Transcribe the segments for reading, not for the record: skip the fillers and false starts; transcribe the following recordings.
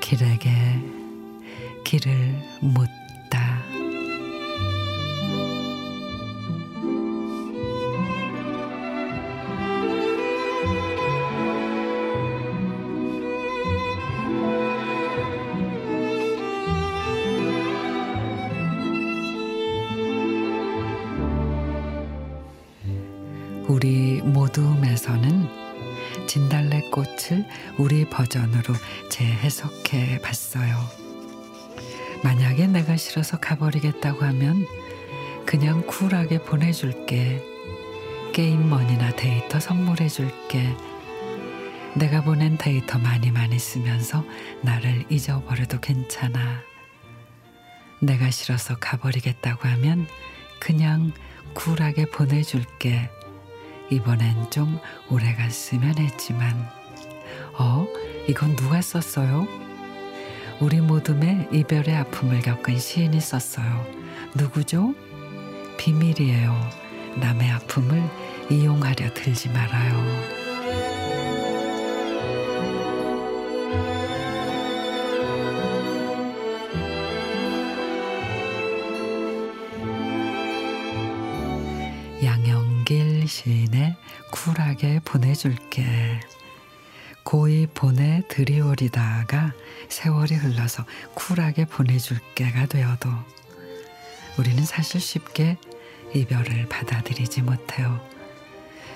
길에게 길을 묻다. 우리 모둠에서는 진달래꽃을 우리 버전으로 재해석해 봤어요. 만약에 내가 싫어서 가버리겠다고 하면 그냥 쿨하게 보내줄게. 게임머니나 데이터 선물해줄게. 내가 보낸 데이터 많이 쓰면서 나를 잊어버려도 괜찮아. 내가 싫어서 가버리겠다고 하면 그냥 쿨하게 보내줄게. 이번엔 좀 오래 갔으면 했지만 이건 누가 썼어요? 우리 모둠의 이별의 아픔을 겪은 시인이 썼어요. 누구죠? 비밀이에요. 남의 아픔을 이용하려 들지 말아요. 양형길 시인의 쿨하게 보내줄게. 고이 보내드리오리다가 세월이 흘러서 쿨하게 보내줄게가 되어도 우리는 사실 쉽게 이별을 받아들이지 못해요.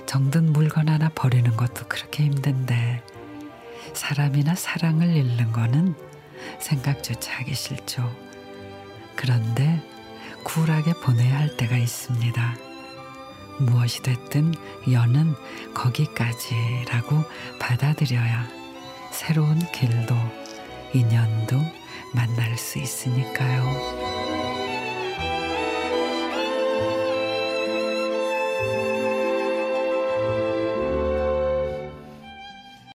정든 물건 하나 버리는 것도 그렇게 힘든데 사람이나 사랑을 잃는 거는 생각조차 하기 싫죠. 그런데 쿨하게 보내야 할 때가 있습니다. 무엇이 됐든 연은 거기까지라고 받아들여야 새로운 길도 인연도 만날 수 있으니까요.